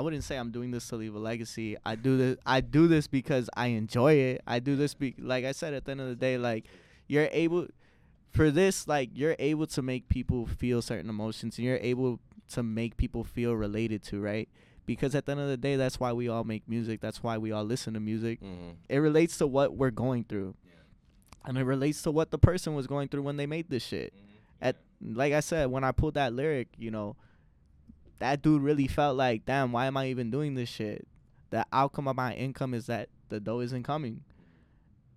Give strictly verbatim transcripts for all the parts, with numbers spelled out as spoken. I wouldn't say I'm doing this to leave a legacy. I do this. I do this because I enjoy it. I do this be like I said at the end of the day. Like, you're able for this. Like, you're able to make people feel certain emotions, and you're able to make people feel related to, right? Because at the end of the day, that's why we all make music. That's why we all listen to music. Mm-hmm. It relates to what we're going through, yeah. and it relates to what the person was going through when they made this shit. Mm-hmm. At like I said, when I pulled that lyric, you know. That dude really felt like, damn, why am I even doing this shit? The outcome of my income is that the dough isn't coming.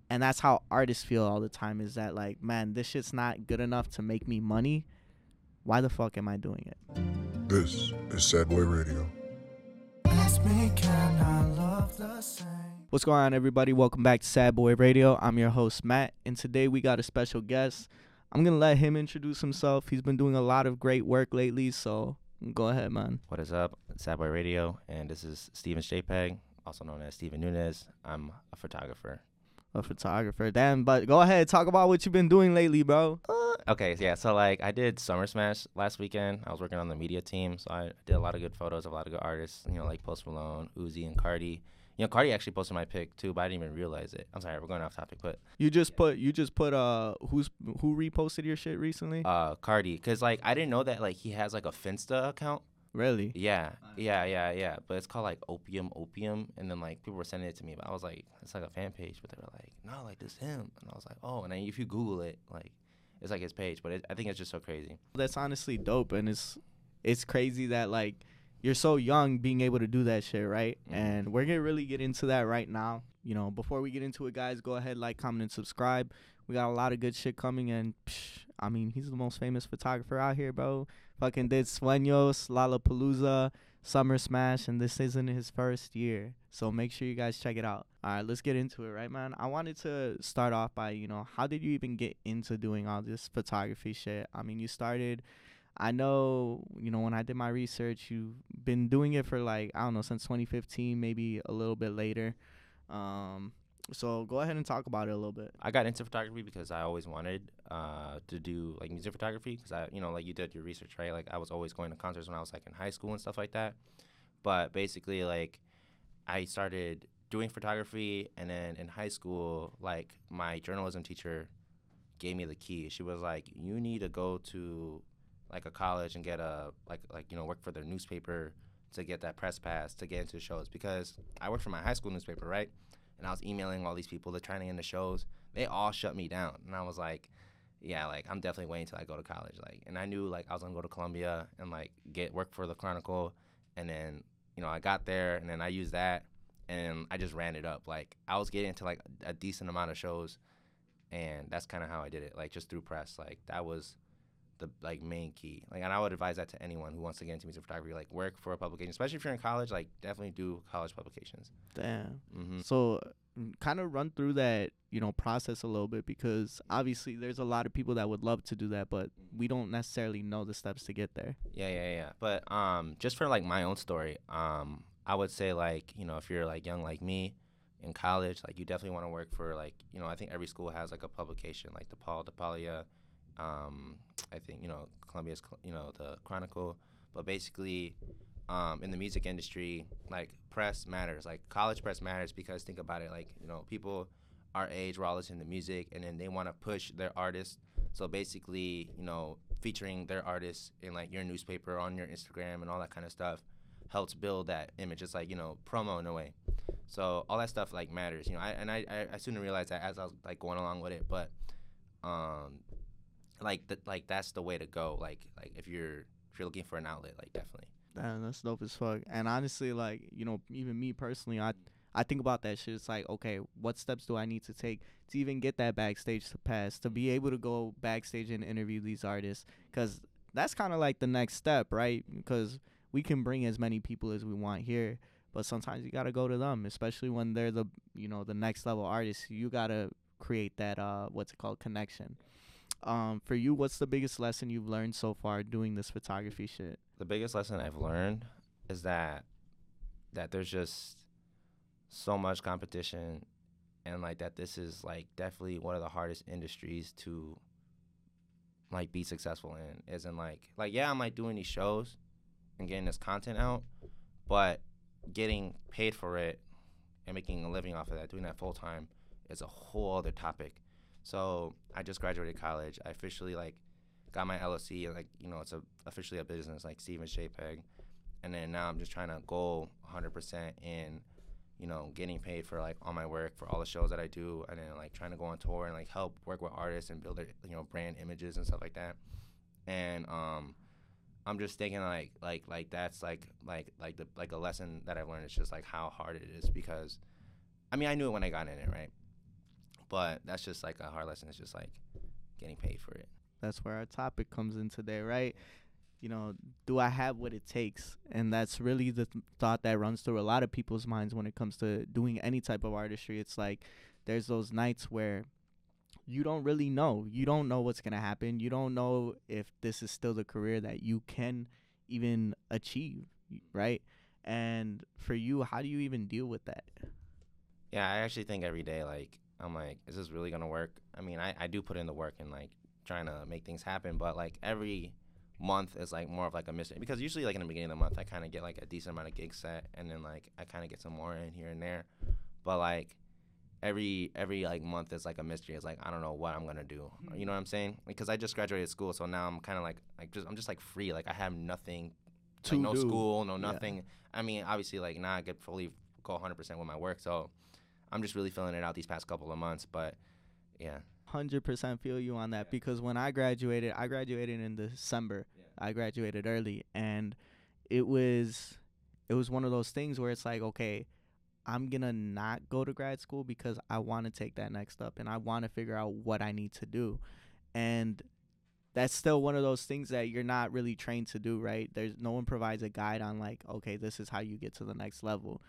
And that's how artists feel all the time, is that like, man, this shit's not good enough to make me money. Why the fuck am I doing it? This is Sad Boy Radio. What's going on, everybody? Welcome back to Sad Boy Radio. I'm your host, Matt. And today we got a special guest. I'm going to let him introduce himself. He's been doing a lot of great work lately, so... Go ahead, man. What is up? It's Sad Boy Radio, and this is Steven JPEG, also known as Steven Nunes. I'm a photographer. A photographer. Damn, but go ahead. Talk about what you've been doing lately, bro. Uh, okay, yeah. So, like, I did Summer Smash last weekend. I was working on the media team, so I did a lot of good photos of a lot of good artists, you know, like Post Malone, Uzi, and Cardi. You know, Cardi actually posted my pic, too, but I didn't even realize it. I'm sorry, we're going off topic, but... You just yeah. put, you just put, uh, who's, who reposted your shit recently? Uh, Cardi, because, like, I didn't know that, like, he has, like, a Finsta account. Really? Yeah, yeah, yeah, yeah, but it's called, like, Opium Opium, and then, like, people were sending it to me, but I was like, it's like a fan page, but they were like, no, like, this is him, and I was like, oh, and then if you Google it, like, it's, like, his page, but it, I think it's just so crazy. That's honestly dope, and it's, it's crazy that, like... You're so young being able to do that shit, right? Mm-hmm. And we're going to really get into that right now. You know, before we get into it, guys, go ahead, like, comment, and subscribe. We got a lot of good shit coming, and, psh, I mean, he's the most famous photographer out here, bro. Fucking did Sueños, Lollapalooza, Summer Smash, and this isn't his first year. So make sure you guys check it out. All right, let's get into it, right, man? I wanted to start off by, you know, how did you even get into doing all this photography shit? I mean, you started... I know, you know, when I did my research, you've been doing it for, like, I don't know, since twenty fifteen, maybe a little bit later. Um, so go ahead and talk about it a little bit. I got into photography because I always wanted uh, to do, like, music photography because, I, you know, like you did your research, right? Like, I was always going to concerts when I was, like, in high school and stuff like that. But basically, like, I started doing photography, and then in high school, like, my journalism teacher gave me the key. She was like, you need to go to... like a college and get a like like you know work for their newspaper to get that press pass to get into shows, because I worked for my high school newspaper, right? And I was emailing all these people that trying to get into shows. They all shut me down, and I was like, yeah, like I'm definitely waiting until I go to college, like. And I knew like I was gonna go to Columbia and like get work for the Chronicle, and then you know I got there, and then I used that, and I just ran it up. Like I was getting into like a decent amount of shows, and that's kind of how I did it, like just through press. Like that was. The like main key, like, and I would advise that to anyone who wants to get into music photography. Like, work for a publication, especially if you're in college. Like, definitely do college publications. Damn. Mm-hmm. So, kind of run through that, you know, process a little bit, because obviously there's a lot of people that would love to do that, but we don't necessarily know the steps to get there. Yeah, yeah, yeah. But um, just for like my own story, um, I would say like you know if you're like young like me in college, like you definitely want to work for like you know I think every school has like a publication, like DePaul, DePaul, yeah. Um, I think, you know, Columbia's, you know, the Chronicle, but basically um, in the music industry, like, press matters. Like, college press matters because think about it, like, you know, people our age were all listening to music, and then they want to push their artists. So basically, you know, featuring their artists in, like, your newspaper, on your Instagram, and all that kind of stuff helps build that image. It's like, you know, promo in a way. So all that stuff, like, matters, you know. I, and I, I, I soon realized that as I was, like, going along with it, but... um. Like th- like that's the way to go. Like like if you're if you're looking for an outlet, like definitely. Damn, that's dope as fuck. And honestly, like you know, even me personally, I I think about that shit. It's like, okay, what steps do I need to take to even get that backstage to pass, to be able to go backstage and interview these artists? Because that's kind of like the next step, right? Because we can bring as many people as we want here, but sometimes you gotta go to them, especially when they're the you know the next level artists. You gotta create that uh what's it called connection. Um, for you, what's the biggest lesson you've learned so far doing this photography shit? The biggest lesson I've learned is that that there's just so much competition, and like that this is like definitely one of the hardest industries to like be successful in. As in like like yeah, I'm like doing these shows and getting this content out, but getting paid for it and making a living off of that, doing that full time, is a whole other topic. So I just graduated college. I officially like got my L L C, and like, you know, it's a, officially a business, like Steven JPEG. And then now I'm just trying to go one hundred percent in, you know, getting paid for like all my work, for all the shows that I do, and then like trying to go on tour and like help work with artists and build their, you know, brand images and stuff like that. And um, I'm just thinking like like like that's like like like the like a lesson that I've learned. It's just like how hard it is, because I mean I knew it when I got in it, right? But that's just like a hard lesson. It's just like getting paid for it. That's where our topic comes in today, right? You know, do I have what it takes? And that's really the th- thought that runs through a lot of people's minds when it comes to doing any type of artistry. It's like there's those nights where you don't really know. You don't know what's going to happen. You don't know if this is still the career that you can even achieve, right? And for you, how do you even deal with that? Yeah, I actually think every day, like, I'm like, is this really going to work? I mean, I, I do put in the work and, like, trying to make things happen, but, like, every month is like more of like a mystery, because usually like in the beginning of the month I kind of get like a decent amount of gigs set, and then like I kind of get some more in here and there, but like every every like month is like a mystery. It's like I don't know what I'm gonna do, you know what I'm saying? Because I just graduated school, so now I'm kind of like like just I'm just like free, like I have nothing to like, no do. School, no nothing. Yeah. I mean obviously like now I could fully go one hundred percent with my work, so I'm just really filling it out these past couple of months, but yeah. one hundred percent feel you on that, yeah. Because when I graduated, I graduated in December. Yeah. I graduated early, and it was it was one of those things where it's like, okay, I'm going to not go to grad school because I want to take that next step, and I want to figure out what I need to do. And that's still one of those things that you're not really trained to do, right? There's no one provides a guide on like, okay, this is how you get to the next level.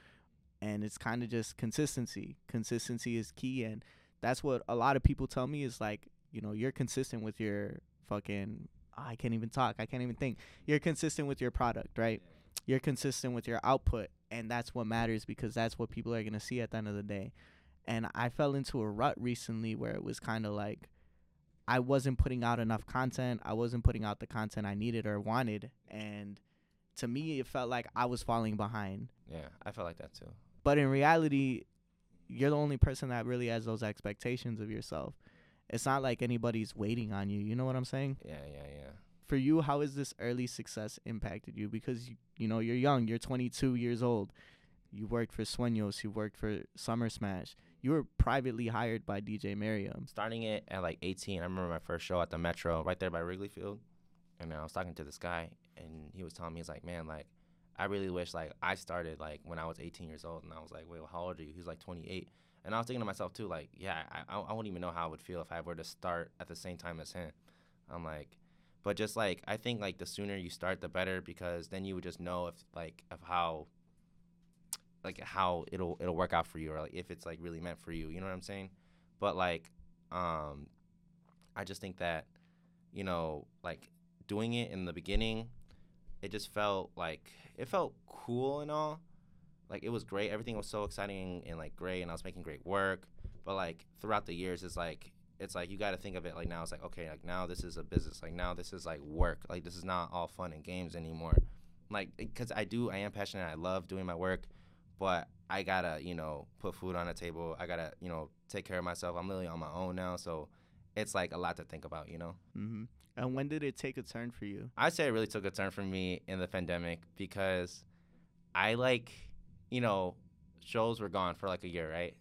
And it's kind of just consistency. Consistency is key, and that's what a lot of people tell me is like, you know, you're consistent with your fucking, oh, I can't even talk. I can't even think. You're consistent with your product, right? Yeah. You're consistent with your output. And that's what matters, because that's what people are going to see at the end of the day. And I fell into a rut recently where it was kind of like I wasn't putting out enough content. I wasn't putting out the content I needed or wanted. And to me, it felt like I was falling behind. Yeah, I felt like that too. But in reality, you're the only person that really has those expectations of yourself. It's not like anybody's waiting on you. You know what I'm saying? Yeah, yeah, yeah. For you, how has this early success impacted you? Because, you, you know, you're young. You're twenty-two years old. You worked for Sueños. You worked for Summer Smash. You were privately hired by D J Merriam. Starting it at, like, eighteen, I remember my first show at the Metro right there by Wrigley Field. And I was talking to this guy, and he was telling me, he's like, man, like, I really wish, like, I started, like, when I was eighteen years old, and I was like, wait, well, how old are you? He was, like, twenty-eight. And I was thinking to myself, too, like, yeah, I, I, I wouldn't even know how I would feel if I were to start at the same time as him. I'm like, but just, like, I think, like, the sooner you start, the better, because then you would just know if, like, of how, like, how it'll it'll work out for you, or, like, if it's, like, really meant for you. You know what I'm saying? But, like, um, I just think that, you know, like, doing it in the beginning, it just felt like, it felt cool and all. Like, it was great. Everything was so exciting and, like, great, and I was making great work. But, like, throughout the years, it's, like, it's, like, you got to think of it, like, now it's, like, okay, like, now this is a business. Like, now this is, like, work. Like, this is not all fun and games anymore. Like, because I do, I am passionate. I love doing my work. But I got to, you know, put food on the table. I got to, you know, take care of myself. I'm literally on my own now. So it's, like, a lot to think about, you know? Mm-hmm. And when did it take a turn for you? I'd say it really took a turn for me in the pandemic, because I, like, you know, shows were gone for, like, a year, right?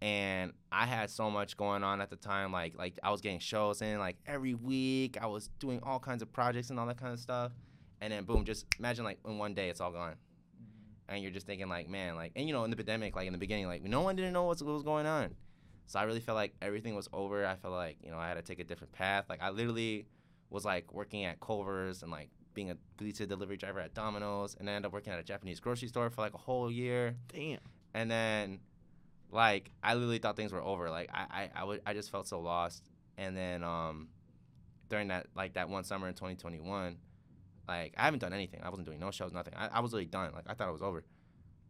And I had so much going on at the time. Like, like I was getting shows in, like, every week. I was doing all kinds of projects and all that kind of stuff. And then, boom, just imagine, like, in one day it's all gone. Mm-hmm. And you're just thinking, like, man, like, and, you know, in the pandemic, like, in the beginning, like, no one didn't know what was going on. So I really felt like everything was over. I felt like, you know, I had to take a different path. Like, I literally was, like, working at Culver's and, like, being a pizza delivery driver at Domino's, and I ended up working at a Japanese grocery store for, like, a whole year. Damn. And then, like, I literally thought things were over. Like, I, I, I, would, I just felt so lost. And then um, during that, like, that one summer in twenty twenty-one, like, I haven't done anything. I wasn't doing no shows, nothing. I, I was really done. Like, I thought it was over.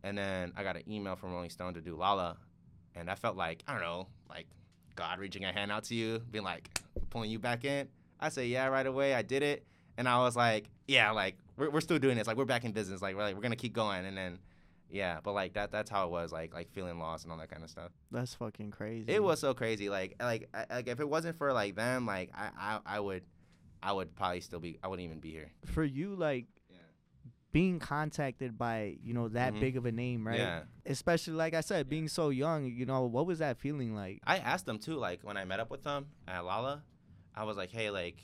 And then I got an email from Rolling Stone to do Lala. And I felt like, I don't know, like God reaching a hand out to you, being like, pulling you back in. I said, yeah, right away. I did it. And I was like, yeah, like, we're we're still doing this. Like, we're back in business. Like, we're like, we're going to keep going. And then Yeah, but like that that's how it was, like like feeling lost and all that kind of stuff. That's fucking crazy. It was so crazy. Like like I, like if it wasn't for like them, like I, I I would I would probably still be I wouldn't even be here. For you, like yeah. being contacted by, you know, that mm-hmm. big of a name, right? Yeah. Especially like I said, yeah. being so young, you know, what was that feeling like? I asked them too, like when I met up with them at Lala, I was like, "Hey, like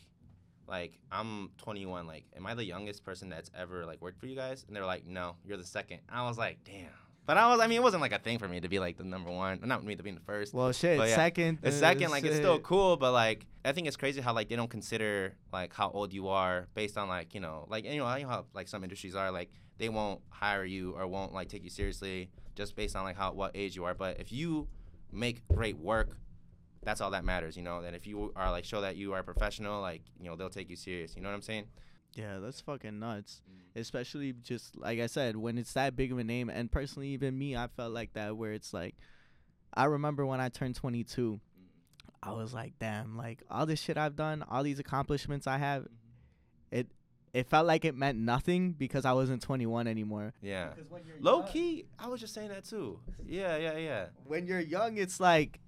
Like, I'm twenty-one. Like, am I the youngest person that's ever, like, worked for you guys?" And they're like, "No, you're the second." And I was like, damn. But I was, I mean, it wasn't, like, a thing for me to be, like, the number one. Not me to be the first. Well, shit, yeah, second. The second, like, shit. It's still cool. But, like, I think it's crazy how, like, they don't consider, like, how old you are based on, like, you know, like, you know, I know how, like, some industries are. Like, they won't hire you or won't, like, take you seriously just based on, like, how what age you are. But if you make great work, that's all that matters, you know. That if you are like show that you are a professional, like, you know, they'll take you serious. You know what I'm saying? Yeah, that's fucking nuts. Mm-hmm. Especially just like I said, when it's that big of a name. And personally, even me, I felt like that. Where it's like, I remember when I turned twenty-two, I was like, damn, like all this shit I've done, all these accomplishments I have, it it felt like it meant nothing because I wasn't twenty-one anymore. Yeah. Low young, key, I was just saying that too. Yeah, yeah, yeah. When you're young, it's like,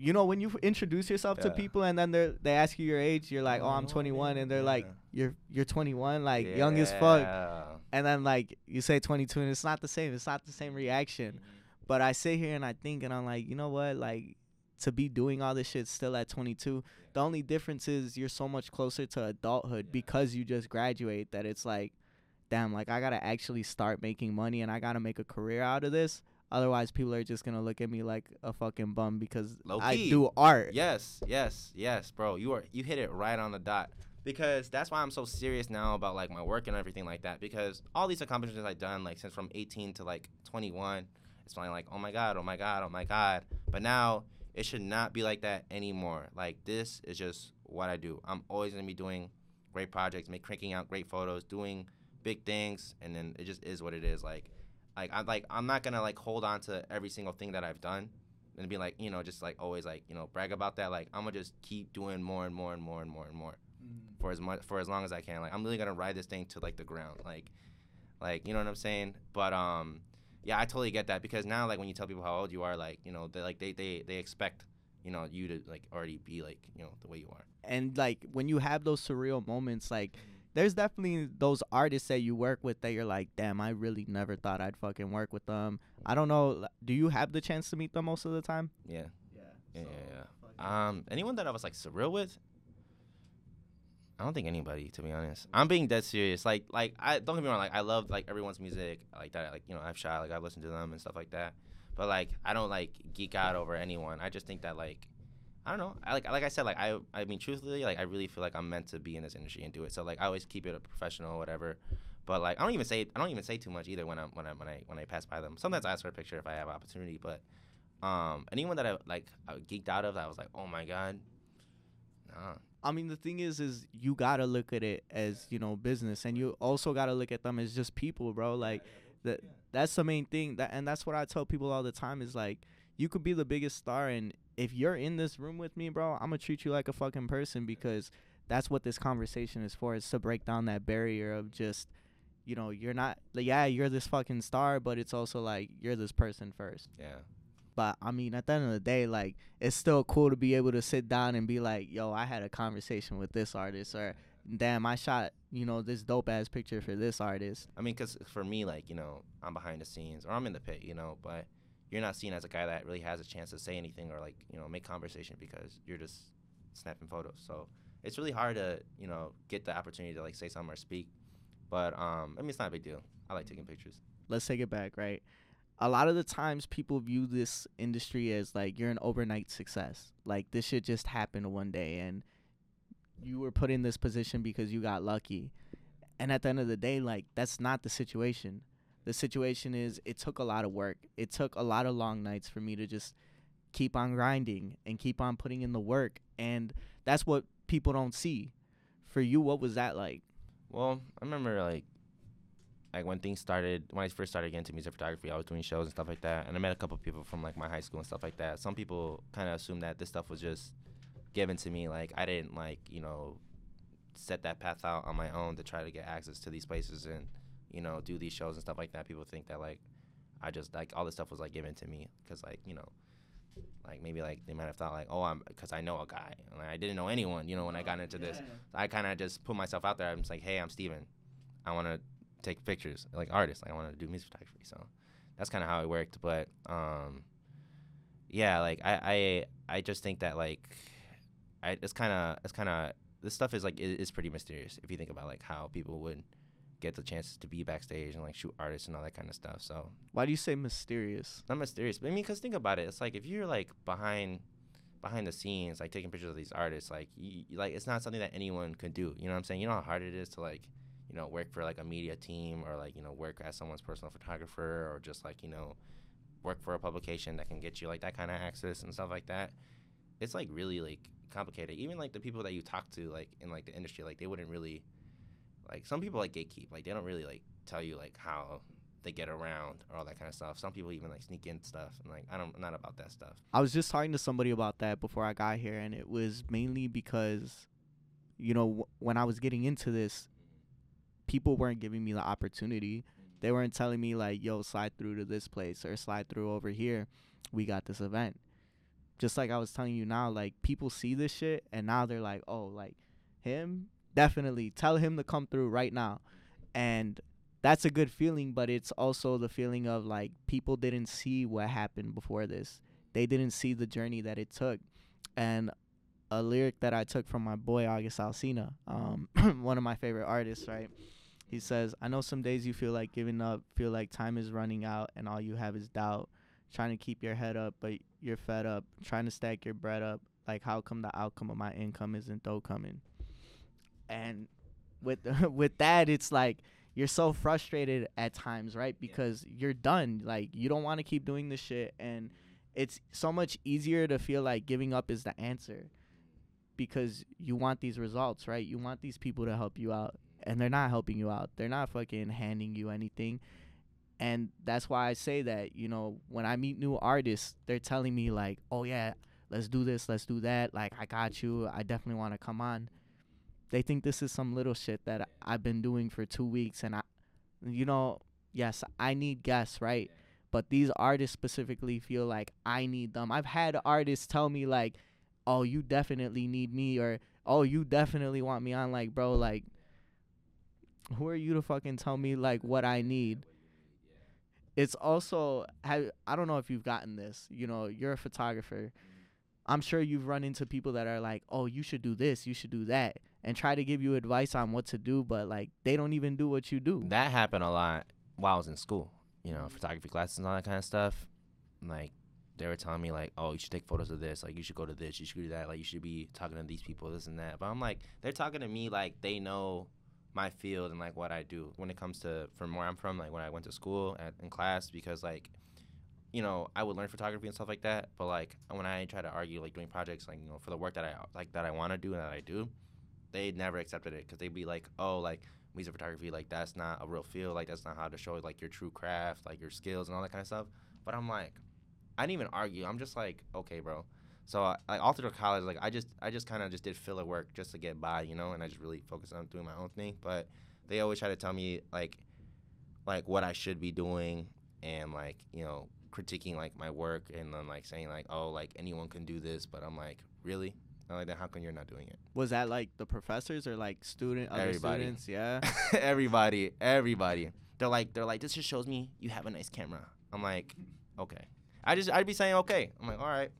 you know, when you introduce yourself yeah. to people and then they they ask you your age, you're like, "Oh, I'm twenty-one," and they're yeah. like, "You're you're twenty-one, like yeah. young as fuck." And then like you say twenty-two, and it's not the same. It's not the same reaction. Mm-hmm. But I sit here and I think, and I'm like, you know what? Like to be doing all this shit still at twenty-two. Yeah. The only difference is you're so much closer to adulthood yeah. because you just graduate. That it's like, damn, like I gotta actually start making money and I gotta make a career out of this. Otherwise, people are just going to look at me like a fucking bum because Low I key. do art. Yes, yes, yes, bro. You are you hit it right on the dot because that's why I'm so serious now about, like, my work and everything like that because all these accomplishments I've done, like, since from eighteen to, like, twenty-one, it's finally like, oh, my God, oh, my God, oh, my God. But now it should not be like that anymore. Like, this is just what I do. I'm always going to be doing great projects, make cranking out great photos, doing big things, and then it just is what it is, like. Like I'm like I'm not gonna like hold on to every single thing that I've done and be like, you know, just like always like, you know, brag about that. Like I'm gonna just keep doing more and more and more and more and more mm-hmm. for as much for as long as I can. Like I'm really gonna ride this thing to like the ground. Like like you know what I'm saying? But um yeah, I totally get that because now like when you tell people how old you are, like, you know, they like they, they, they expect, you know, you to like already be like, you know, the way you are. And like when you have those surreal moments like there's definitely those artists that you work with that you're like, damn, I really never thought I'd fucking work with them. I don't know. Do you have the chance to meet them most of the time? Yeah. Yeah. Yeah. So yeah, yeah. Um, anyone that I was like surreal with? I don't think anybody, to be honest. I'm being dead serious. Like, like I don't get me wrong. Like, I love like everyone's music like that. Like, you know, I've shot like I've listened to them and stuff like that. But like, I don't like geek out over anyone. I just think that like. I don't know. I, like like I said, like I I mean, truthfully, like I really feel like I'm meant to be in this industry and do it. So like I always keep it a professional, or whatever. But like I don't even say I don't even say too much either when I when I when I when I pass by them. Sometimes I ask for a picture if I have an opportunity. But um, anyone that I like I geeked out of, I was like, oh my god, nah. I mean, the thing is, is you gotta look at it as you know business, and you also gotta look at them as just people, bro. Like that that's the main thing. That and that's what I tell people all the time is like you could be the biggest star and. If you're in this room with me, bro, I'm going to treat you like a fucking person because that's what this conversation is for, is to break down that barrier of just, you know, you're not, like, yeah, you're this fucking star, but it's also like you're this person first. Yeah. But, I mean, at the end of the day, like, it's still cool to be able to sit down and be like, yo, I had a conversation with this artist or, damn, I shot, you know, this dope-ass picture for this artist. I mean, because for me, like, you know, I'm behind the scenes or I'm in the pit, you know, but. You're not seen as a guy that really has a chance to say anything or, like, you know, make conversation because you're just snapping photos. So it's really hard to, you know, get the opportunity to, like, say something or speak. But, um, I mean, it's not a big deal. I like taking pictures. Let's take it back, right? A lot of the times people view this industry as, like, you're an overnight success. Like, this shit just happened one day, and you were put in this position because you got lucky. And at the end of the day, like, that's not the situation. The situation is it took a lot of work. It took a lot of long nights for me to just keep on grinding and keep on putting in the work. And that's what people don't see. For you, what was that like? Well, I remember, like, like when things started, when I first started getting into music photography, I was doing shows and stuff like that. And I met a couple people from, like, my high school and stuff like that. Some people kind of assumed that this stuff was just given to me. Like, I didn't, like, you know, set that path out on my own to try to get access to these places and, you know, do these shows and stuff like that. People think that, like, I just, like, all this stuff was, like, given to me because, like, you know, like, maybe, like, they might have thought, like, oh, I'm, because I know a guy. And, like, I didn't know anyone, you know, when I got into yeah. this. I kind of just put myself out there. I'm just like, hey, I'm Steven. I want to take pictures, like, artists. Like, I want to do music photography. So that's kind of how it worked. But, um, yeah, like, I, I, I just think that, like, I, it's kind of, it's kind of, this stuff is, like, it, it's pretty mysterious if you think about, like, how people would get the chances to be backstage and, like, shoot artists and all that kind of stuff. So why do you say mysterious? Not mysterious, but I mean, because think about it. It's like if you're, like, behind behind the scenes, like, taking pictures of these artists, like, you, like, it's not something that anyone could do. You know what I'm saying? You know how hard it is to, like, you know, work for, like, a media team or, like, you know, work as someone's personal photographer or just, like, you know, work for a publication that can get you, like, that kind of access and stuff like that. It's, like, really, like, complicated. Even, like, the people that you talk to, like, in, like, the industry, like, they wouldn't really, like, some people, like, gatekeep. Like, they don't really, like, tell you, like, how they get around or all that kind of stuff. Some people even, like, sneak in stuff. And, like, I don't, I'm not about that stuff. I was just talking to somebody about that before I got here, and it was mainly because, you know, w- when I was getting into this, people weren't giving me the opportunity. They weren't telling me, like, yo, slide through to this place or slide through over here. We got this event. Just like I was telling you now, like, people see this shit, and now they're like, oh, like, him? Definitely tell him to come through right now. And that's a good feeling, but it's also the feeling of, like, people didn't see what happened before this. They didn't see the journey that it took. And a lyric that I took from my boy August Alsina, um one of my favorite artists, right? He says, I know some days you feel like giving up, feel like time is running out and all you have is doubt, trying to keep your head up but you're fed up, trying to stack your bread up, like, how come the outcome of my income isn't though coming? And with with that, it's like you're so frustrated at times, right? Because yeah. you're done. Like, you don't want to keep doing this shit. And it's so much easier to feel like giving up is the answer because you want these results, right? You want these people to help you out. And they're not helping you out. They're not fucking handing you anything. And that's why I say that, you know, when I meet new artists, they're telling me, like, oh, yeah, let's do this. Let's do that. Like, I got you. I definitely want to come on. They think this is some little shit that I've been doing for two weeks. And, I, you know, yes, I need guests, right? But these artists specifically feel like I need them. I've had artists tell me, like, oh, you definitely need me, or, oh, you definitely want me on. Like, bro, like, who are you to fucking tell me, like, what I need? It's also, I don't know if you've gotten this. You know, you're a photographer. I'm sure you've run into people that are like, oh, you should do this, you should do that, and try to give you advice on what to do, but, like, they don't even do what you do. That happened a lot while I was in school, you know, photography classes and all that kind of stuff. Like, they were telling me, like, oh, you should take photos of this, like, you should go to this, you should do that, like, you should be talking to these people, this and that. But I'm like, they're talking to me like they know my field and, like, what I do when it comes to from where I'm from, like, when I went to school at, in class, because, like, you know, I would learn photography and stuff like that, but, like, when I try to argue, like, doing projects, like, you know, for the work that I, like, that I want to do and that I do, they never accepted it because they'd be like, oh, like, music photography, like, that's not a real field, like, that's not how to show, like, your true craft, like, your skills and all that kind of stuff. But I'm like, I didn't even argue. I'm just like, okay, bro. So I, like, all through college, like, I just I just kind of just did filler work just to get by, you know, and I just really focused on doing my own thing. But they always try to tell me, like, like what I should be doing and, like, you know, critiquing, like, my work and then, like, saying, like, oh, like, anyone can do this. But I'm like, really? I'm like, then how come you're not doing it? Was that, like, the professors or, like, student other everybody. students? Yeah. everybody, everybody. They're like, they're like, this just shows me you have a nice camera. I'm like, okay. I just, I'd be saying, okay. I'm like, all right.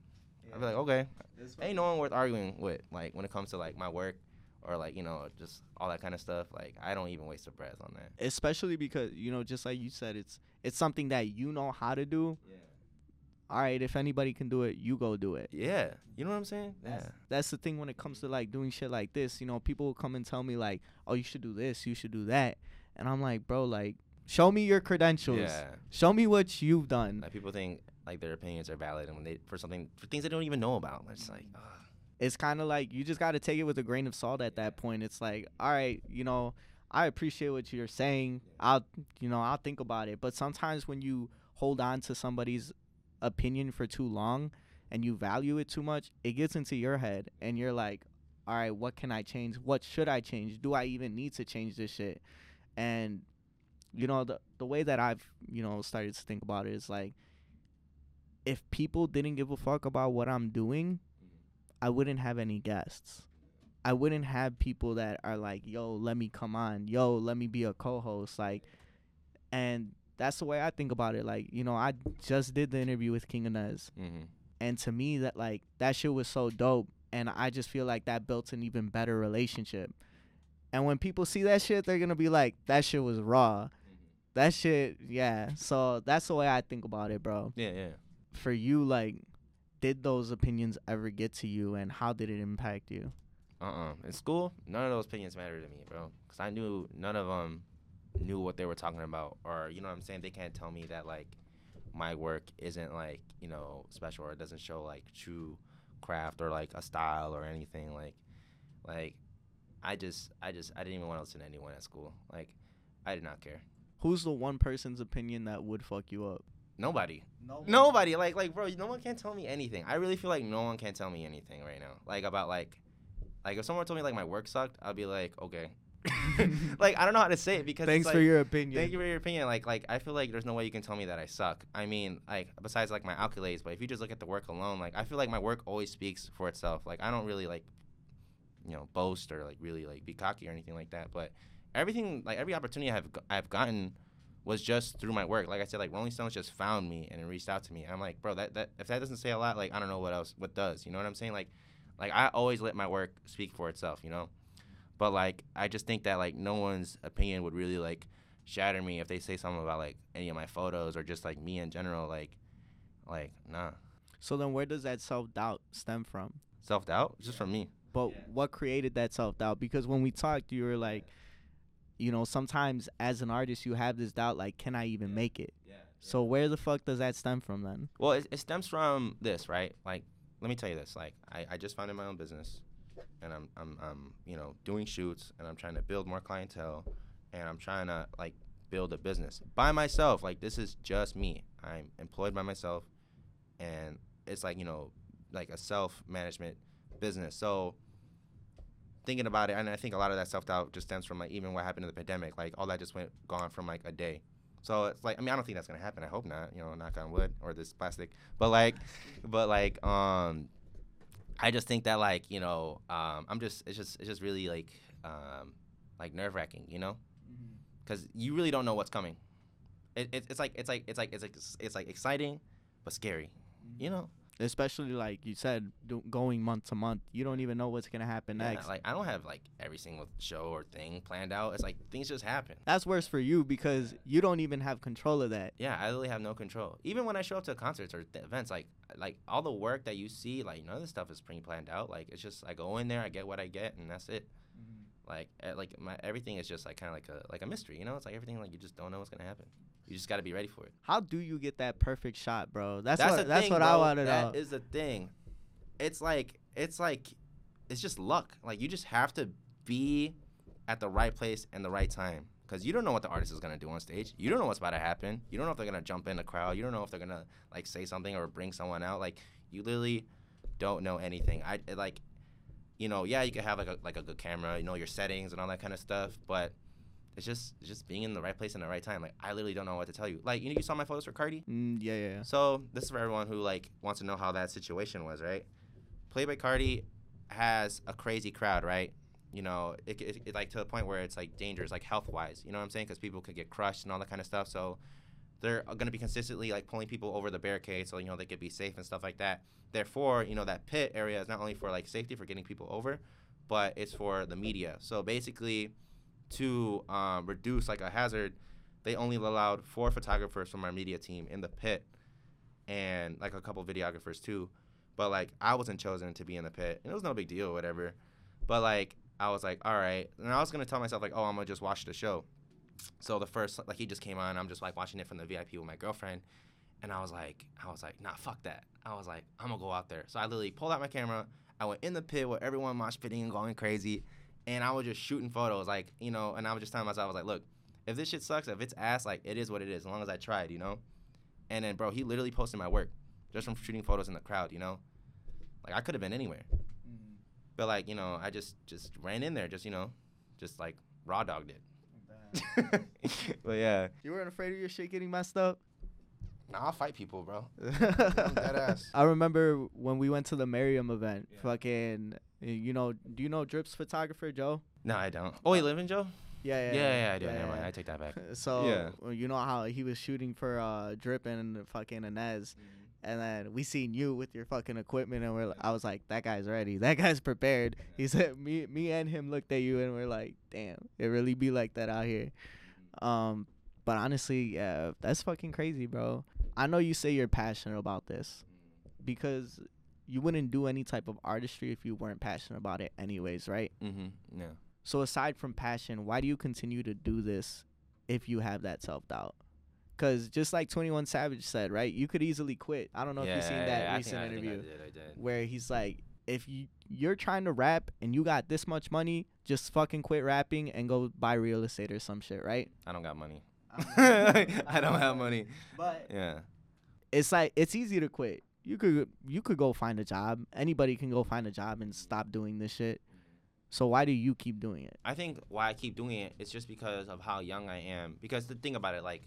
Yeah. I'd be like, okay. Ain't no one worth arguing with, like, when it comes to, like, my work or, like, you know, just all that kind of stuff. Like, I don't even waste a breath on that. Especially because, you know, just like you said, it's it's something that you know how to do. Yeah. All right, if anybody can do it, you go do it. Yeah. You know what I'm saying? That's, yeah. That's the thing when it comes to, like, doing shit like this. You know, people will come and tell me, like, oh, you should do this, you should do that. And I'm like, bro, like, show me your credentials. Yeah. Show me what you've done. Like, people think, like, their opinions are valid and when they for something, for things they don't even know about. It's like, ugh. It's kind of like you just got to take it with a grain of salt at that point. It's like, all right, you know, I appreciate what you're saying. I'll, you know, I'll think about it. But sometimes when you hold on to somebody's opinion for too long and you value it too much, it gets into your head and you're like, all right, what can I change? What should I change? Do I even need to change this shit? And you know, the the way that I've, you know, started to think about it is like, if people didn't give a fuck about what I'm doing, I wouldn't have any guests. I wouldn't have people that are like, yo, let me come on. Yo, let me be a co-host. Like, and that's the way I think about it. Like, you know, I just did the interview with King Inez. Mm-hmm. And to me, that like that shit was so dope. And I just feel like that built an even better relationship. And when people see that shit, they're going to be like, that shit was raw. Mm-hmm. That shit, yeah. So that's the way I think about it, bro. Yeah, yeah. For you, like, did those opinions ever get to you, and how did it impact you? Uh-uh. In school, none of those opinions mattered to me, bro, because I knew none of them knew what they were talking about, or, you know what I'm saying? They can't tell me that, like, my work isn't, like, you know, special, or it doesn't show, like, true craft or, like, a style or anything. Like, like I just, I just, I didn't even want to listen to anyone at school. Like, I did not care. Who's the one person's opinion that would fuck you up? Nobody. Nobody. Nobody. Like, like, bro, no one can tell me anything. I really feel like no one can tell me anything right now. Like, about, like, like, if someone told me, like, my work sucked, I'd be like, okay. Like, I don't know how to say it because Thanks it's, like, for your opinion. Thank you for your opinion. Like, like, I feel like there's no way you can tell me that I suck. I mean, like, besides, like, my accolades, but if you just look at the work alone, like, I feel like my work always speaks for itself. Like, I don't really, like, you know, boast or, like, really, like, be cocky or anything like that. But everything, like, every opportunity I've I've gotten was just through my work. Like I said, like, Rolling Stones just found me and it reached out to me. And I'm like, bro, that, that if that doesn't say a lot, like, I don't know what else, what does. You know what I'm saying? Like, like, I always let my work speak for itself, you know? But, like, I just think that, like, no one's opinion would really, like, shatter me if they say something about, like, any of my photos or just, like, me in general. Like, like, nah. So then where does that self-doubt stem from? Self-doubt? Just from me. But yeah. What created that self-doubt? Because when we talked, you were like, you know, sometimes as an artist, you have this doubt, like, can I even yeah. make it? Yeah. So where the fuck does that stem from then? Well, it, it stems from this, right? Like, let me tell you this. Like, I, I just founded my own business, and I'm, I'm, I'm, you know, doing shoots, and I'm trying to build more clientele, and I'm trying to, like, build a business by myself. Like, this is just me. I'm employed by myself, and it's, like, you know, like a self-management business. So thinking about it, and I think a lot of that self-doubt just stems from, like, even what happened in the pandemic. Like, all that just went gone from, like, a day. So it's like, I mean, I don't think that's gonna happen. I hope not, you know, knock on wood or this plastic. But like, but like, um, I just think that, like, you know, um, I'm just, it's just, it's just really, like, um, like, nerve wracking, you know, because you really don't know what's coming. It, it, it's like, it's like, it's like, it's like, it's like exciting, but scary, you know. Especially, like you said, do, going month to month, you don't even know what's going to happen yeah, next. Like, I don't have, like, every single show or thing planned out. It's like things just happen. That's worse for you because you don't even have control of that. Yeah, I really have no control. Even when I show up to concerts or th- events, like, like all the work that you see, like, none of this stuff is pre-planned out. Like, it's just I go in there, I get what I get, and that's it. Mm-hmm. Like, like my everything is just, like, kind of like a like a mystery, you know? It's like everything, like, you just don't know what's going to happen. You just got to be ready for it. How do you get that perfect shot, bro? That's, that's what, that's thing, what I want to know. That is the thing. It's like, it's like, it's just luck. Like, you just have to be at the right place and the right time. Because you don't know what the artist is going to do on stage. You don't know what's about to happen. You don't know if they're going to jump in the crowd. You don't know if they're going to, like, say something or bring someone out. Like, you literally don't know anything. I like, you know, yeah, you could have, like, a, like a good camera, you know, your settings and all that kind of stuff. But It's just it's just being in the right place and the right time. Like, I literally don't know what to tell you. Like, you know, you saw my photos for Cardi? Mm, yeah, yeah, yeah. So this is for everyone who, like, wants to know how that situation was, right? Playboy Cardi has a crazy crowd, right? You know, it, it, it like, to the point where it's, like, dangerous, like, health-wise. You know what I'm saying? Because people could get crushed and all that kind of stuff. So they're going to be consistently, like, pulling people over the barricade so, you know, they could be safe and stuff like that. Therefore, you know, that pit area is not only for, like, safety, for getting people over, but it's for the media. So basically, to um, reduce, like, a hazard, they only allowed four photographers from our media team in the pit and, like, a couple videographers too. But, like, I wasn't chosen to be in the pit, and it was no big deal or whatever. But, like, I was like, all right. And I was going to tell myself, like, oh, I'm going to just watch the show. So the first, like, he just came on. I'm just, like, watching it from the V I P with my girlfriend. And I was like, I was like, nah, fuck that. I was like, I'm going to go out there. So I literally pulled out my camera. I went in the pit with everyone mosh pitting and going crazy. And I was just shooting photos, like, you know, and I was just telling myself, I was like, look, if this shit sucks, if it's ass, like, it is what it is, as long as I tried, you know? And then, bro, he literally posted my work just from shooting photos in the crowd, you know? Like, I could have been anywhere. Mm-hmm. But, like, you know, I just, just ran in there, just, you know, just, like, raw dogged it. But yeah. You weren't afraid of your shit getting messed up? Nah, I fight people, bro. Dead ass. I remember when we went to the Merriam event. Yeah. Fucking, you know, do you know Dripp's photographer, Joe? No, I don't. Oh, he live in Joe? Yeah, yeah, yeah. Yeah, yeah, I do. Yeah. Never mind. I take that back. So, yeah. You know how he was shooting for uh, Dripp and fucking Inez. Mm-hmm. And then we seen you with your fucking equipment, and we're. I was like, that guy's ready. That guy's prepared. He said, me, me and him looked at you, and we're like, damn, it really be like that out here. Um, but honestly, yeah, that's fucking crazy, bro. I know you say you're passionate about this, because you wouldn't do any type of artistry if you weren't passionate about it, anyways, right? Mm-hmm. Yeah. So aside from passion, why do you continue to do this if you have that self doubt? Because just like twenty-one Savage said, right, you could easily quit. I don't know yeah, if you've seen yeah, that yeah, recent I think, interview I think I did, I did. Where he's like, if you, you're trying to rap and you got this much money, just fucking quit rapping and go buy real estate or some shit, right? I don't got money. I don't, I don't have money. But yeah, it's like it's easy to quit. You could you could go find a job. Anybody can go find a job and stop doing this shit. So why do you keep doing it? I think why I keep doing it is just because of how young I am. Because the thing about it, like,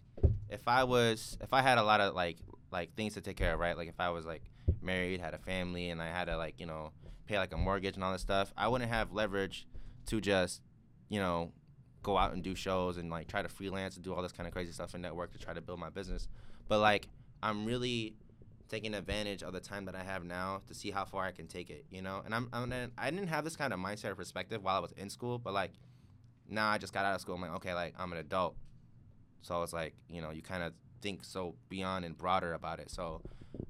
if I was, if I had a lot of like, like things to take care of, right? Like if I was like married, had a family, and I had to like, you know, pay like a mortgage and all this stuff, I wouldn't have leverage to just, you know, go out and do shows and like try to freelance and do all this kind of crazy stuff and network to try to build my business. But like, I'm really taking advantage of the time that I have now to see how far I can take it, you know? And I'm, I'm I didn't have this kind of mindset or perspective while I was in school, but like now I just got out of school. I'm like, okay, like I'm an adult. So it's like, you know, you kind of think so beyond and broader about it. So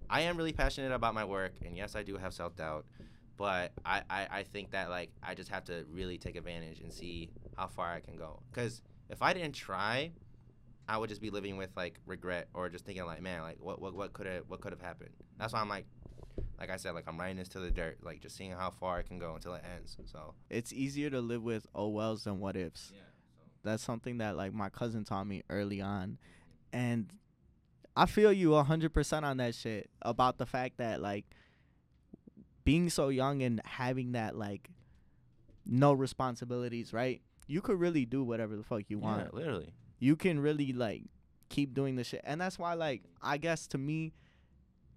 I am really passionate about my work. And yes, I do have self-doubt, but I, I, I think that like, I just have to really take advantage and see how far I can go. Cause if I didn't try, I would just be living with like regret or just thinking like, man, like what what what could have what could have happened. That's why I'm like, like I said, like I'm riding this to the dirt, like just seeing how far it can go until it ends. So it's easier to live with oh wells than what ifs. Yeah, so. That's something that like my cousin taught me early on, and I feel you one hundred percent on that shit about the fact that like being so young and having that like no responsibilities, right? You could really do whatever the fuck you yeah, want. Literally. You can really, like, keep doing the shit. And that's why, like, I guess to me,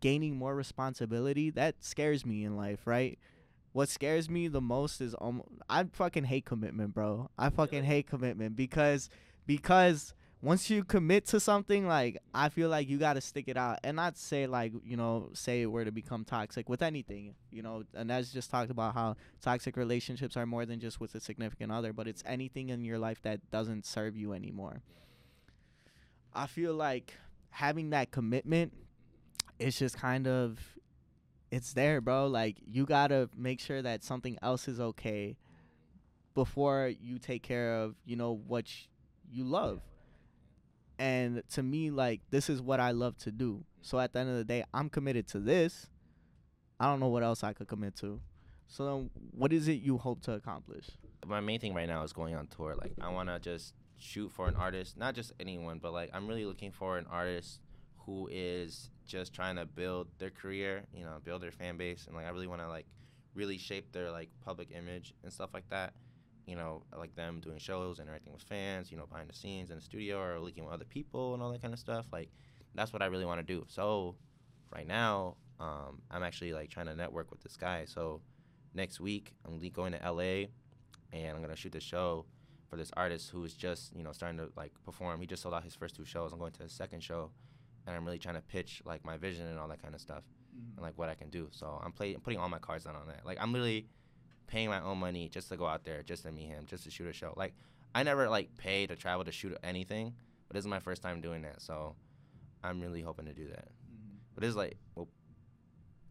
gaining more responsibility, that scares me in life, right? What scares me the most is almost, I fucking hate commitment, bro. I fucking hate commitment because because once you commit to something, like, I feel like you got to stick it out. And not say, like, you know, say it were to become toxic with anything, you know. And that's just talked about how toxic relationships are more than just with a significant other, but it's anything in your life that doesn't serve you anymore. I feel like having that commitment, it's just kind of, it's there, bro. Like, you got to make sure that something else is okay before you take care of, you know, what you love. And to me, like, this is what I love to do. So at the end of the day, I'm committed to this. I don't know what else I could commit to. So then what is it you hope to accomplish? My main thing right now is going on tour. Like, I want to just shoot for an artist, not just anyone, but like I'm really looking for an artist who is just trying to build their career, you know, build their fan base. And like I really want to like really shape their like public image and stuff like that, you know, like them doing shows, interacting with fans, you know, behind the scenes in the studio or linking with other people and all that kind of stuff. Like that's what I really want to do. So right now um I'm actually like trying to network with this guy. So next week I'm going to L A and I'm going to shoot the show for this artist who is just, you know, starting to like perform. He just sold out his first two shows. I'm going to his second show, and I'm really trying to pitch like my vision and all that kind of stuff. Mm-hmm. And like what I can do. So I'm play- putting all my cards down on that. Like I'm literally paying my own money just to go out there, just to meet him, just to shoot a show. Like I never like pay to travel to shoot anything, but this is my first time doing that, so I'm really hoping to do that. Mm-hmm. But it's like, well,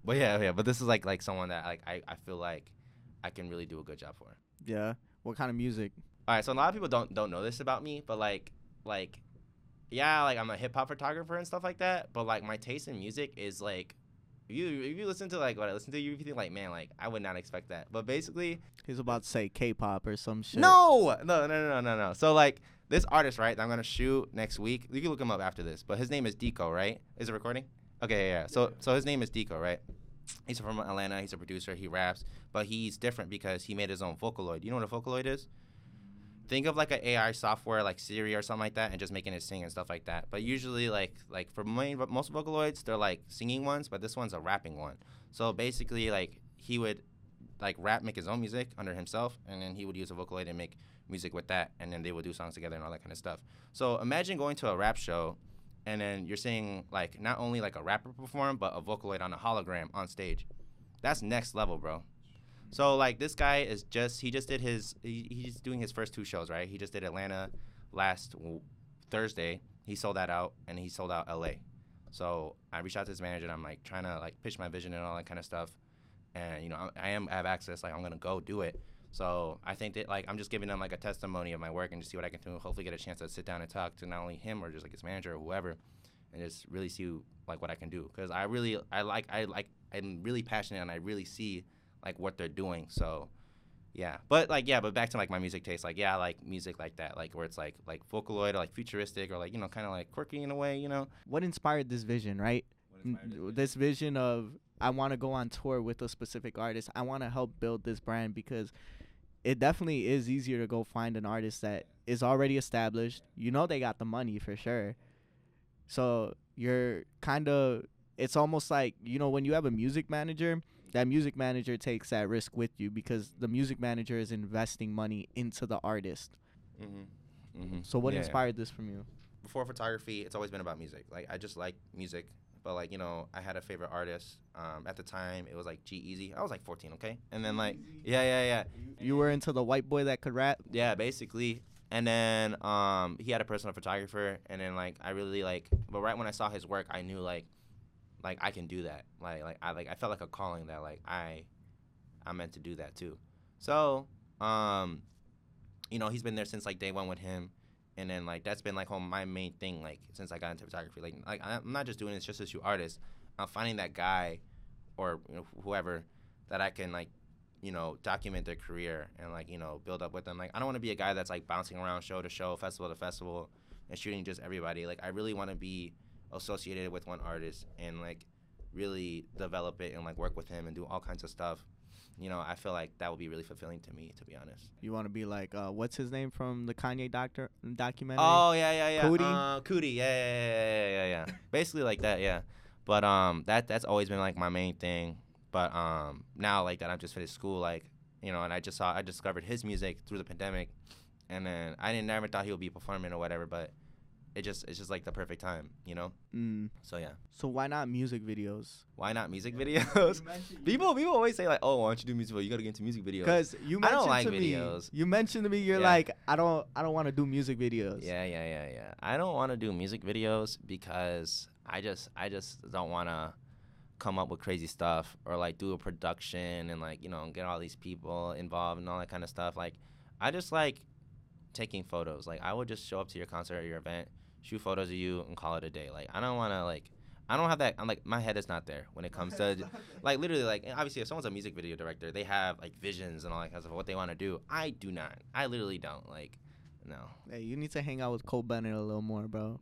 but yeah, yeah. But this is like like someone that like I, I feel like I can really do a good job for. Yeah. What kind of music? All right. So a lot of people don't don't know this about me, but like like yeah, like I'm a hip hop photographer and stuff like that. But like my taste in music is like. If you, if you listen to, like, what I listen to, you think, like, man, like, I would not expect that. But basically... He's about to say K-pop or some shit. No! No, no, no, no, no. So, like, this artist, right, that I'm going to shoot next week. You can look him up after this. But his name is Deco, right? Is it recording? Okay, yeah, yeah. So, so his name is Deco, right? He's from Atlanta. He's a producer. He raps. But he's different because he made his own Vocaloid. You know what a Vocaloid is? think of like an A I software like Siri or something like that, and just making it sing and stuff like that. But usually, like like for main, most Vocaloids, they're like singing ones, but this one's a rapping one. So basically, like he would like rap, make his own music under himself, and then he would use a Vocaloid and make music with that, and then they would do songs together and all that kind of stuff. So imagine going to a rap show, and then you're seeing like not only like a rapper perform, but a Vocaloid on a hologram on stage. That's next level, bro. So like this guy is just he just did his he, he's doing his first two shows, right? He just did Atlanta last w- Thursday. He sold that out, and he sold out L A. So I reached out to his manager, and I'm like trying to like pitch my vision and all that kind of stuff. And you know I, I am I have access, like I'm gonna go do it. So I think that like I'm just giving them like a testimony of my work and just see what I can do. Hopefully get a chance to sit down and talk to not only him or just like his manager or whoever, and just really see like what I can do. Cause I really I like I like I'm really passionate, and I really see like what they're doing. So yeah, but like yeah, but back to like my music taste. Like yeah, I like music like that, like where it's like like Vocaloid or like futuristic or like you know kind of like quirky in a way, you know. What inspired this vision, right? What inspired this vision? This vision of I want to go on tour with a specific artist. I want to help build this brand because it definitely is easier to go find an artist that is already established. You know they got the money for sure. So you're kind of, it's almost like, you know, when you have a music manager, that music manager takes that risk with you because the music manager is investing money into the artist. Mm-hmm. Mm-hmm. So what yeah, inspired yeah. this from you? Before photography, it's always been about music. Like, I just like music. But, like, you know, I had a favorite artist. Um, at the time, it was, like, G-Eazy. I was, like, fourteen, okay? And then, like, yeah, yeah, yeah. You were into the white boy that could rap? Yeah, basically. And then um, he had a personal photographer. And then, like, I really, like, but right when I saw his work, I knew, like, like, I can do that. Like, like I like I felt like a calling that, like, I I meant to do that, too. So, um, you know, he's been there since, like, day one with him. And then, like, that's been, like, home, my main thing, like, since I got into photography. Like, like I'm not just doing this just to shoot artists. I'm finding that guy or you know, whoever that I can, like, you know, document their career and, like, you know, build up with them. Like, I don't want to be a guy that's, like, bouncing around show to show, festival to festival, and shooting just everybody. Like, I really want to be associated with one artist and, like, really develop it and, like, work with him and do all kinds of stuff. You know, I feel like that would be really fulfilling to me, to be honest. You want to be like, uh, what's his name from the Kanye doctor documentary? Oh, yeah, yeah, yeah. Cudi? Uh, Cudi, yeah, yeah, yeah, yeah, yeah, yeah. Basically like that, yeah. But um, that that's always been, like, my main thing. But um, now, like, that I've just finished school, like, you know, and I just saw, I discovered his music through the pandemic. And then I didn't never thought he would be performing or whatever, but it just it's just, like, the perfect time, you know? Mm. So, yeah. So, why not music videos? Why not music videos? people people always say, like, oh, why don't you do music videos? You got to get into music videos. Because you mentioned I don't like to videos. Me, you mentioned to me, you're yeah. like, I don't I don't want to do music videos. Yeah, yeah, yeah, yeah. I don't want to do music videos because I just I just don't want to come up with crazy stuff or, like, do a production and, like, you know, get all these people involved and all that kind of stuff. Like, I just like taking photos. Like, I would just show up to your concert or your event, shoot photos of you, and call it a day. Like, I don't want to, like, I don't have that, I'm like, my head is not there when it comes to, like, literally, like, obviously, if someone's a music video director, they have, like, visions and all that kind of stuff of what they want to do. I do not. I literally don't. Like, no. Hey, you need to hang out with Cole Bennett a little more, bro.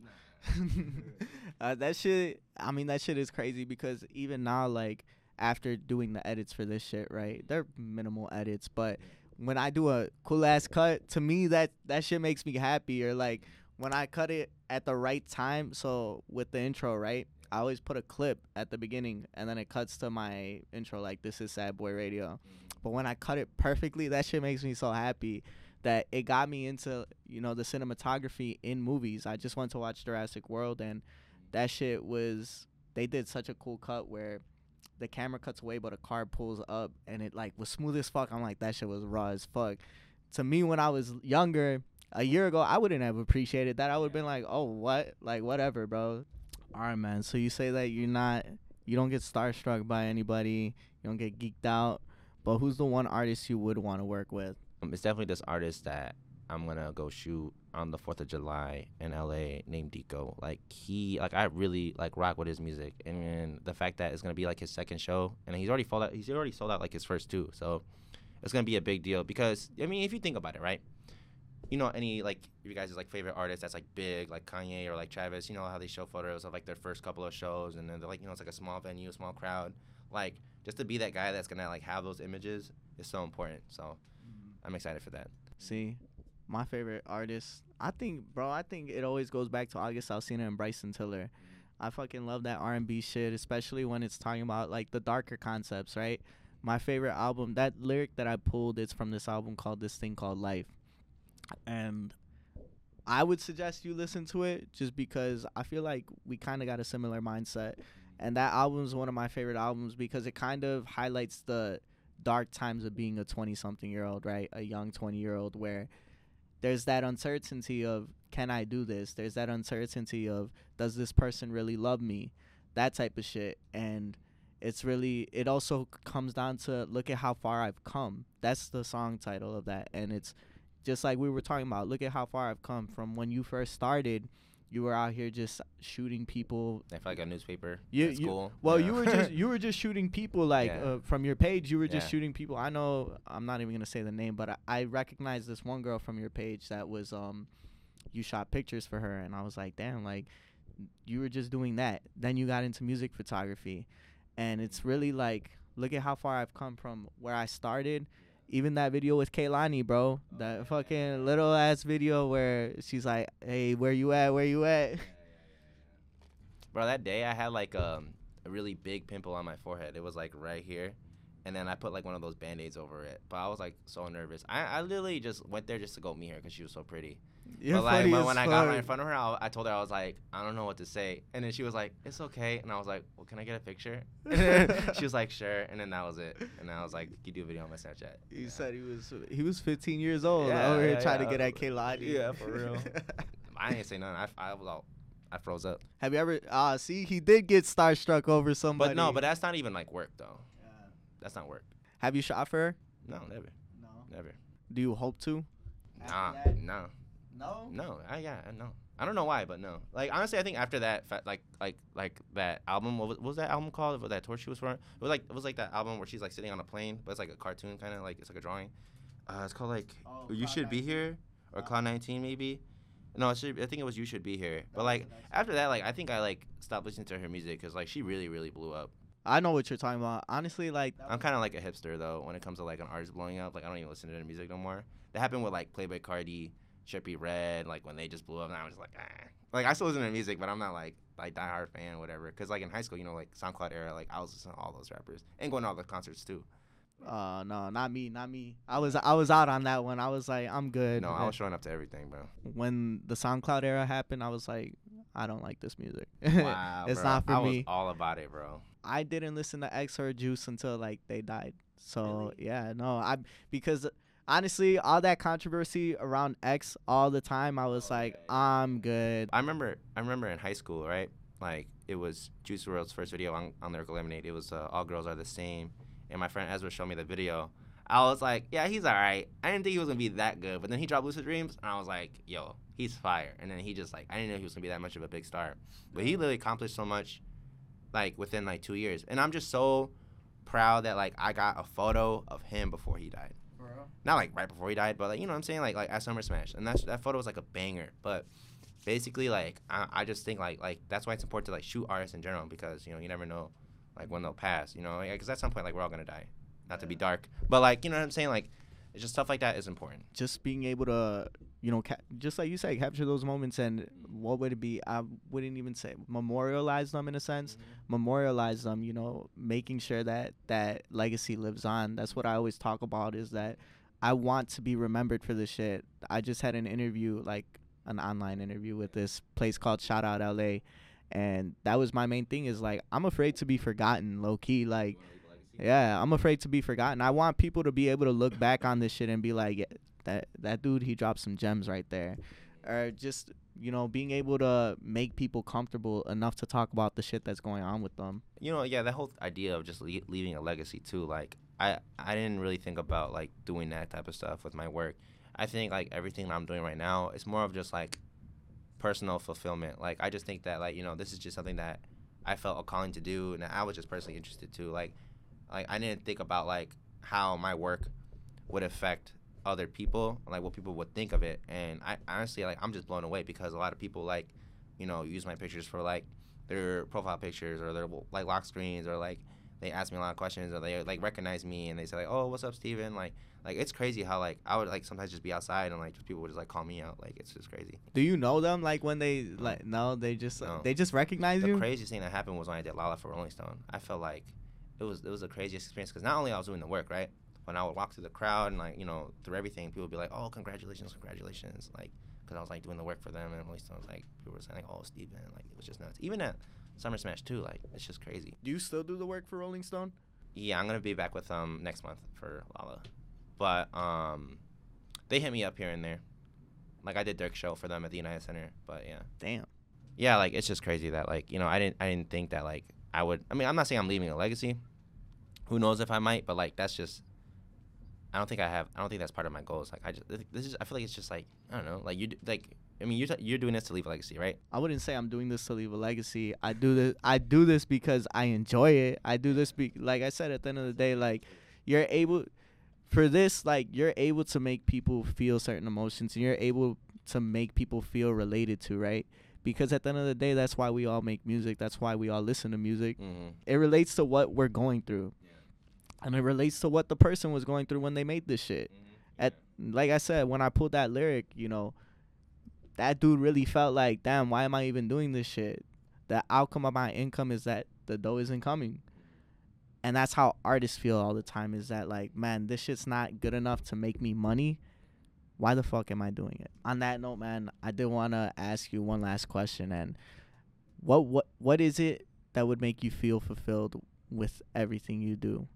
uh, that shit, I mean, that shit is crazy because even now, like, after doing the edits for this shit, right, they're minimal edits, but when I do a cool-ass cut, to me, that, that shit makes me happy, or, like, when I cut it at the right time, so with the intro, right, I always put a clip at the beginning, and then it cuts to my intro, like, this is Sad Boy Radio. Mm-hmm. But when I cut it perfectly, that shit makes me so happy that it got me into, you know, the cinematography in movies. I just went to watch Jurassic World, and that shit was, they did such a cool cut where the camera cuts away, but a car pulls up, and it, like, was smooth as fuck. I'm like, that shit was raw as fuck. To me, when I was younger, a year ago, I wouldn't have appreciated that. I would have been like, oh, what? Like, whatever, bro. All right, man. So you say that you're not, you don't get starstruck by anybody. You don't get geeked out. But who's the one artist you would want to work with? Um, it's definitely this artist that I'm going to go shoot on the fourth of July in L A named Deco. Like, he, like, I really, like, rock with his music. And, and the fact that it's going to be, like, his second show. And he's already sold out, he's already sold out, like, his first two. So it's going to be a big deal because, I mean, if you think about it, right? You know, any, like, you guys' like favorite artists that's, like, big, like Kanye or, like, Travis, you know how they show photos of, like, their first couple of shows, and then they're, like, you know, it's, like, a small venue, small crowd. Like, just to be that guy that's going to, like, have those images is so important. So, mm-hmm. I'm excited for that. See, my favorite artists, I think, bro, I think it always goes back to August Alsina and Bryson Tiller. I fucking love that R and B shit, especially when it's talking about, like, the darker concepts, right? My favorite album, that lyric that I pulled, it's from this album called This Thing Called Life. And I would suggest you listen to it just because I feel like we kind of got a similar mindset. And that album is one of my favorite albums because it kind of highlights the dark times of being a twenty-something-year-old, right? A young twenty-year-old where there's that uncertainty of, can I do this? There's that uncertainty of, does this person really love me? That type of shit. And it's really, it also comes down to, look at how far I've come. That's the song title of that. And it's just like we were talking about, look at how far I've come from when you first started. You were out here just shooting people. I feel like a newspaper. You, at school. You, well, you, know? you were just you were just shooting people like yeah. uh, from your page. You were just yeah. shooting people. I know I'm not even gonna say the name, but I, I recognized this one girl from your page that was um, you shot pictures for her, and I was like, damn, like you were just doing that. Then you got into music photography, and it's really like, look at how far I've come from where I started. Even that video with Kehlani, bro, oh, that yeah, fucking yeah, yeah. little ass video where she's like, hey, where you at, where you at? Yeah, yeah, yeah, yeah. Bro, that day I had like um, a really big pimple on my forehead. It was like right here. And then I put like one of those Band-Aids over it. But I was like so nervous. I, I literally just went there just to go meet her because she was so pretty. You're but like when, when I got right in front of her, I, I told her, I was like, I don't know what to say. And then she was like, it's okay. And I was like, well, can I get a picture? She was like, sure. And then that was it. And I was like, you do a video on my Snapchat. He yeah. said he was he was fifteen years old. Yeah, over yeah, here yeah, trying yeah. to get at Kehlani. Yeah, for real. I ain't say nothing. I, I was all, I froze up. Have you ever? Ah, uh, see, he did get starstruck over somebody. But no, but that's not even like work though. Yeah. That's not work. Have you shot for her? No, never. No, never. Do you hope to? Nah, nah. No? No, I yeah, I know. I don't know why, but no. Like honestly, I think after that, like like like that album, what was, what was that album called? What was that tour she was from? It was like it was like that album where she's like sitting on a plane, but it's like a cartoon kind of like it's like a drawing. Uh, it's called like oh, You Cloud Should nineteen. Be Here or uh, Cloud nineteen maybe. No, it should, I think it was You Should Be Here. But like after that, like I think I like stopped listening to her music because like she really really blew up. I know what you're talking about. Honestly, like I'm kind of like a hipster though when it comes to like an artist blowing up. Like I don't even listen to their music no more. That happened with like Playboi Carti. Trippie Redd, like when they just blew up, and I was like, ah. Like I still listen to music, but I'm not like like diehard fan, whatever. Because like in high school, you know, like SoundCloud era, like I was listening to all those rappers and going to all the concerts too. Uh no, not me, not me. I was I was out on that one. I was like, I'm good. No, I was showing up to everything, bro. When the SoundCloud era happened, I was like, I don't like this music. Wow, it's bro. not for I me. I was all about it, bro. I didn't listen to X or Juice until like they died. So really? yeah, no, I because. Honestly, all that controversy around X all the time, I was okay. like, I'm good. I remember I remember in high school, right? Like, it was Juice world's first video on, on Lyrical Lemonade. It was uh, All Girls Are the Same. And my friend Ezra showed me the video. I was like, yeah, he's all right. I didn't think he was going to be that good. But then he dropped Lucid Dreams, and I was like, yo, he's fire. And then he just, like, I didn't know he was going to be that much of a big star. But he literally accomplished so much, like, within, like, two years. And I'm just so proud that, like, I got a photo of him before he died. Not like right before he died, but like you know what I'm saying, like like at Summer Smash, and that's that photo was like a banger. But basically, like I, I just think like like that's why it's important to like shoot artists in general because you know you never know like when they'll pass, you know, because like, at some point like we're all gonna die. Not to be dark, but like you know what I'm saying, like it's just stuff like that is important. Just being able to you know ca- just like you said, capture those moments and what would it be? I wouldn't even say memorialize them in a sense, mm-hmm. memorialize them. You know, making sure that that legacy lives on. That's what I always talk about is that. I want to be remembered for this shit. I just had an interview, like an online interview with this place called Shout Out L A. And that was my main thing is like, I'm afraid to be forgotten low key. Like, yeah, I'm afraid to be forgotten. I want people to be able to look back on this shit and be like, yeah, that, that dude, he dropped some gems right there. Or just, you know, being able to make people comfortable enough to talk about the shit that's going on with them. You know, yeah, that whole idea of just le- leaving a legacy too, like, I, I didn't really think about, like, doing that type of stuff with my work. I think, like, everything I'm doing right now, it's more of just, like, personal fulfillment. Like, I just think that, like, you know, this is just something that I felt a calling to do, and I was just personally interested, too. Like, like I didn't think about, like, how my work would affect other people, like, what people would think of it. And I honestly, like, I'm just blown away because a lot of people, like, you know, use my pictures for, like, their profile pictures or their, like, lock screens or, like, they asked me a lot of questions, or they like recognized me and they said like, oh, what's up, Steven? Like, like it's crazy how like I would like sometimes just be outside and like just people would just like call me out. Like, it's just crazy. Do you know them? Like when they like no, they just no. they just recognize the you. The craziest thing that happened was when I did Lala for Rolling Stone. I felt like it was it was the craziest experience because not only I was doing the work, right? When I would walk through the crowd and like you know through everything, people would be like, oh, congratulations, congratulations, like. Because I was like doing the work for them, and at least I was like, people were saying, "Oh, Steven," like it was just nuts. Even at Summer Smash too, like it's just crazy. Do you still do the work for Rolling Stone? Yeah, I'm gonna be back with them um, next month for Lala, but um, they hit me up here and there. Like I did Dirk's show for them at the United Center, but yeah. Damn. Yeah, like it's just crazy that like you know I didn't I didn't think that like I would. I mean, I'm not saying I'm leaving a legacy. Who knows if I might, but like that's just. I don't think I have. I don't think that's part of my goals. Like I just, this is. I feel like it's just like I don't know. Like you, like I mean, you're t- you're doing this to leave a legacy, right? I wouldn't say I'm doing this to leave a legacy. I do this. I do this because I enjoy it. I do this. Be- like I said, at the end of the day, like you're able for this. Like you're able to make people feel certain emotions, and you're able to make people feel related to, right? Because at the end of the day, that's why we all make music. That's why we all listen to music. Mm-hmm. It relates to what we're going through. And it relates to what the person was going through when they made this shit. Mm-hmm. At like I said, when I pulled that lyric, you know, that dude really felt like, damn, why am I even doing this shit? The outcome of my income is that the dough isn't coming. And that's how artists feel all the time, is that like, man, this shit's not good enough to make me money. Why the fuck am I doing it? On that note, man, I did want to ask you one last question. And what what what is it that would make you feel fulfilled with everything you do?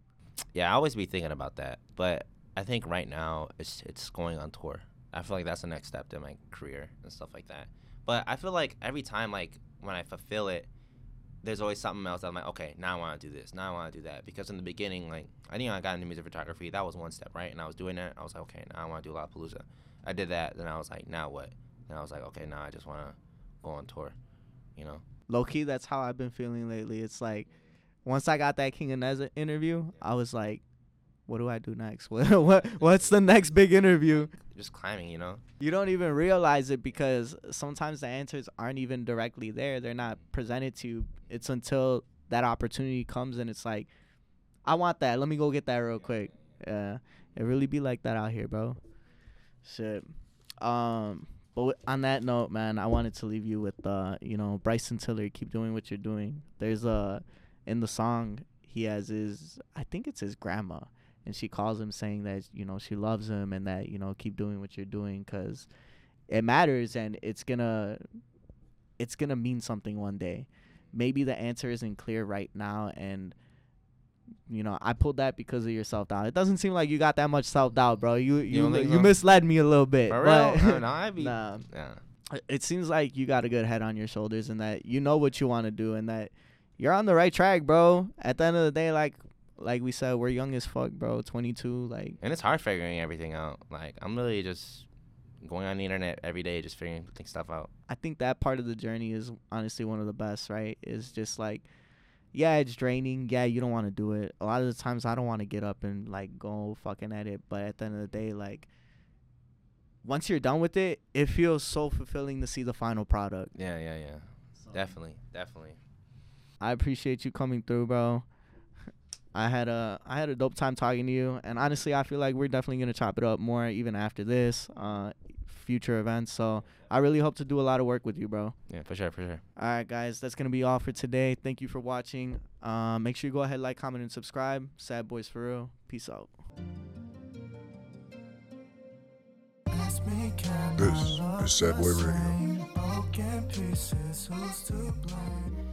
Yeah, I always be thinking about that, but I think right now it's it's going on tour. I feel like that's the next step in my career and stuff like that. But I feel like every time, like when I fulfill it, there's always something else. I'm like, okay, now I want to do this, now I want to do that. Because in the beginning, like I knew I got into music photography. That was one step, right? And I was doing that. I was like, okay, now I want to do Lollapalooza. I did that, then I was like, now what? And I was like, okay, now I just want to go on tour, you know. Low key, that's how I've been feeling lately. It's like. Once I got that King Inez interview, I was like, what do I do next? What, what What's the next big interview? Just climbing, you know? You don't even realize it because sometimes the answers aren't even directly there. They're not presented to you. It's until that opportunity comes and it's like, I want that. Let me go get that real quick. Yeah, it really be like that out here, bro. Shit. Um, but on that note, man, I wanted to leave you with, uh, you know, Bryson Tiller. Keep doing what you're doing. There's a... In the song, he has his, I think it's his grandma, and she calls him saying that, you know, she loves him and that, you know, keep doing what you're doing because it matters and it's going to it's gonna mean something one day. Maybe the answer isn't clear right now, and, you know, I pulled that because of your self-doubt. It doesn't seem like you got that much self-doubt, bro. You you you, you misled me a little bit. For but real? No, I be, nah. yeah. It seems like you got a good head on your shoulders and that you know what you want to do and that, you're on the right track, bro. At the end of the day, like like we said, we're young as fuck, bro. twenty-two, like. And it's hard figuring everything out. Like, I'm really just going on the internet every day, just figuring stuff out. I think that part of the journey is honestly one of the best, right? It's just like, yeah, it's draining. Yeah, you don't want to do it. A lot of the times I don't want to get up and, like, go fucking at it. But at the end of the day, like, once you're done with it, it feels so fulfilling to see the final product. Yeah, yeah, yeah. So. Definitely, definitely. I appreciate you coming through, bro. I had a I had a dope time talking to you, and honestly, I feel like we're definitely gonna chop it up more even after this, uh, future events. So I really hope to do a lot of work with you, bro. Yeah, for sure, for sure. All right, guys, that's gonna be all for today. Thank you for watching. Uh, make sure you go ahead, like, comment, and subscribe. Sad Boys for real. Peace out. This is Sad Boy Radio.